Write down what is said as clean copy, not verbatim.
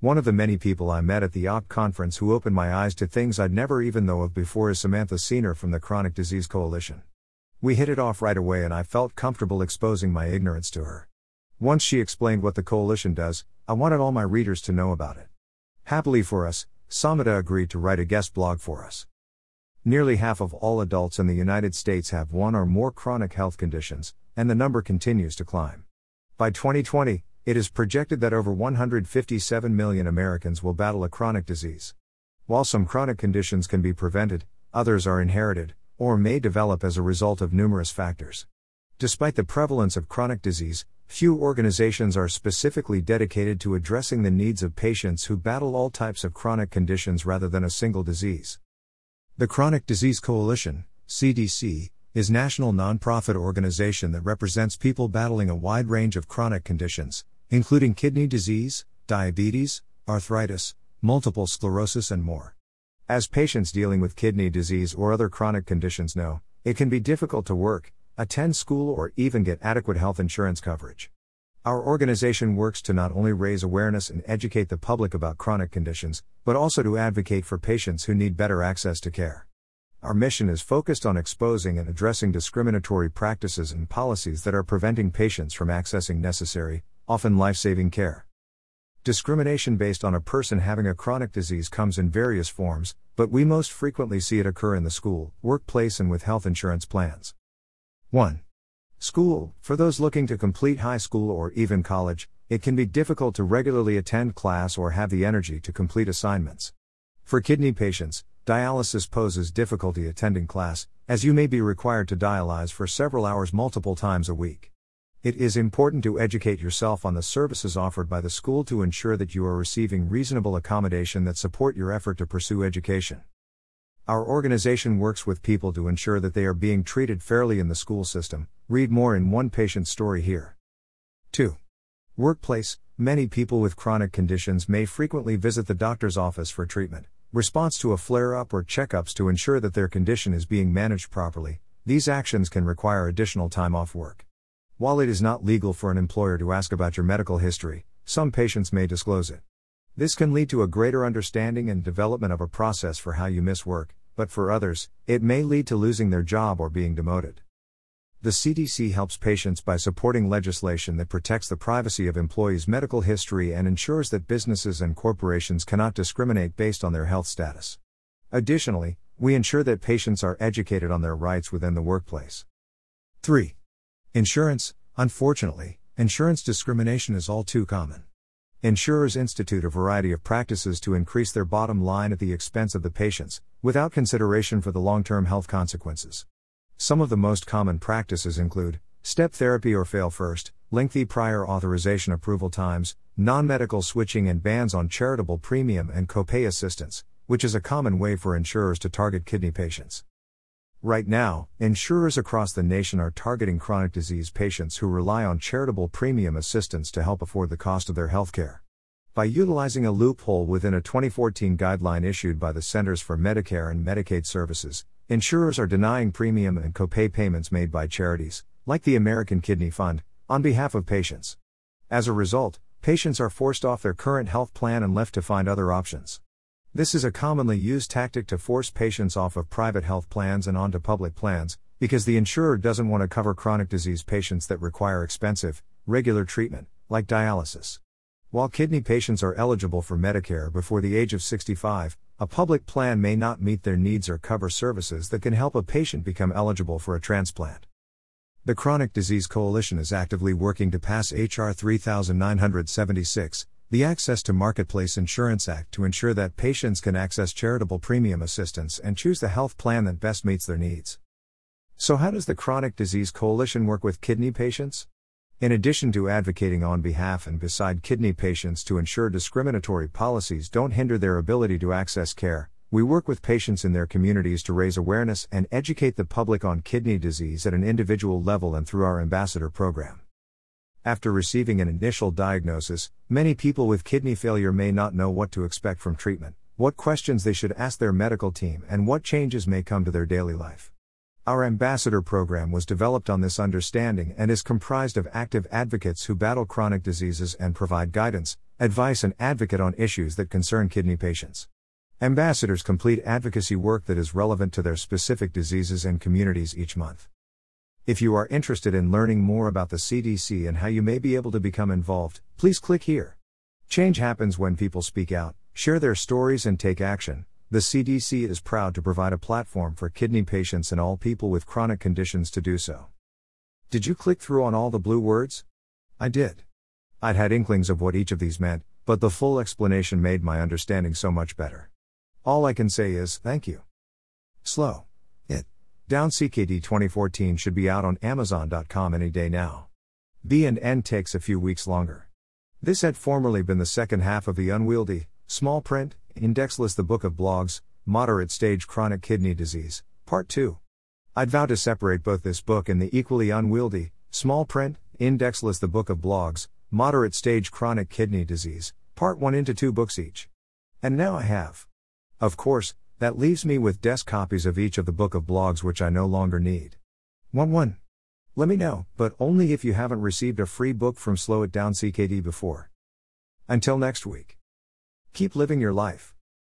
One of the many people I met at the OP conference who opened my eyes to things I'd never even known of before is Samantha Seiner from the Chronic Disease Coalition. We hit it off right away and I felt comfortable exposing my ignorance to her. Once she explained what the coalition does, I wanted all my readers to know about it. Happily for us, Samantha agreed to write a guest blog for us. Nearly half of all adults in the United States have one or more chronic health conditions, and the number continues to climb. By 2020, it is projected that over 157 million Americans will battle a chronic disease. While some chronic conditions can be prevented, others are inherited, or may develop as a result of numerous factors. Despite the prevalence of chronic disease, few organizations are specifically dedicated to addressing the needs of patients who battle all types of chronic conditions rather than a single disease. The Chronic Disease Coalition, CDC, is a national nonprofit organization that represents people battling a wide range of chronic conditions, including kidney disease, diabetes, arthritis, multiple sclerosis, and more. As patients dealing with kidney disease or other chronic conditions know, it can be difficult to work, attend school, or even get adequate health insurance coverage. Our organization works to not only raise awareness and educate the public about chronic conditions, but also to advocate for patients who need better access to care. Our mission is focused on exposing and addressing discriminatory practices and policies that are preventing patients from accessing necessary, often life-saving care. Discrimination based on a person having a chronic disease comes in various forms, but we most frequently see it occur in the school, workplace, and with health insurance plans. 1. School. For those looking to complete high school or even college, it can be difficult to regularly attend class or have the energy to complete assignments. For kidney patients, dialysis poses difficulty attending class, as you may be required to dialyze for several hours multiple times a week. It is important to educate yourself on the services offered by the school to ensure that you are receiving reasonable accommodation that support your effort to pursue education. Our organization works with people to ensure that they are being treated fairly in the school system. Read more in one patient's story here. 2. Workplace. Many people with chronic conditions may frequently visit the doctor's office for treatment, response to a flare-up, or checkups to ensure that their condition is being managed properly. These actions can require additional time off work. While it is not legal for an employer to ask about your medical history, some patients may disclose it. This can lead to a greater understanding and development of a process for how you miss work, but for others, it may lead to losing their job or being demoted. The CDC helps patients by supporting legislation that protects the privacy of employees' medical history and ensures that businesses and corporations cannot discriminate based on their health status. Additionally, we ensure that patients are educated on their rights within the workplace. 3. Insurance. Unfortunately, insurance discrimination is all too common. Insurers institute a variety of practices to increase their bottom line at the expense of the patients, without consideration for the long-term health consequences. Some of the most common practices include step therapy or fail first, lengthy prior authorization approval times, non-medical switching, and bans on charitable premium and copay assistance, which is a common way for insurers to target kidney patients. Right now, insurers across the nation are targeting chronic disease patients who rely on charitable premium assistance to help afford the cost of their healthcare. By utilizing a loophole within a 2014 guideline issued by the Centers for Medicare and Medicaid Services, insurers are denying premium and copay payments made by charities, like the American Kidney Fund, on behalf of patients. As a result, patients are forced off their current health plan and left to find other options. This is a commonly used tactic to force patients off of private health plans and onto public plans, because the insurer doesn't want to cover chronic disease patients that require expensive, regular treatment, like dialysis. While kidney patients are eligible for Medicare before the age of 65, a public plan may not meet their needs or cover services that can help a patient become eligible for a transplant. The Chronic Disease Coalition is actively working to pass H.R. 3976, the Access to Marketplace Insurance Act, to ensure that patients can access charitable premium assistance and choose the health plan that best meets their needs. So how does the Chronic Disease Coalition work with kidney patients? In addition to advocating on behalf and beside kidney patients to ensure discriminatory policies don't hinder their ability to access care, we work with patients in their communities to raise awareness and educate the public on kidney disease at an individual level and through our ambassador program. After receiving an initial diagnosis, many people with kidney failure may not know what to expect from treatment, what questions they should ask their medical team, and what changes may come to their daily life. Our ambassador program was developed on this understanding and is comprised of active advocates who battle chronic diseases and provide guidance, advice and advocate on issues that concern kidney patients. Ambassadors complete advocacy work that is relevant to their specific diseases and communities each month. If you are interested in learning more about the CDC and how you may be able to become involved, please click here. Change happens when people speak out, share their stories and take action. The CDC is proud to provide a platform for kidney patients and all people with chronic conditions to do so. Did you click through on all the blue words? I did. I'd had inklings of what each of these meant, but the full explanation made my understanding so much better. All I can say is, thank you. Slow. Down CKD 2014 should be out on Amazon.com any day now. B&N takes a few weeks longer. This had formerly been the second half of the unwieldy, small print, indexless The Book of Blogs, Moderate Stage Chronic Kidney Disease, Part 2. I'd vowed to separate both this book and the equally unwieldy, small print, indexless The Book of Blogs, Moderate Stage Chronic Kidney Disease, Part 1 into two books each. And now I have. Of course, that leaves me with desk copies of each of the Book of Blogs which I no longer need. 1. Let me know, but only if you haven't received a free book from Slow. Down CKD before. Until next week. Keep living your life.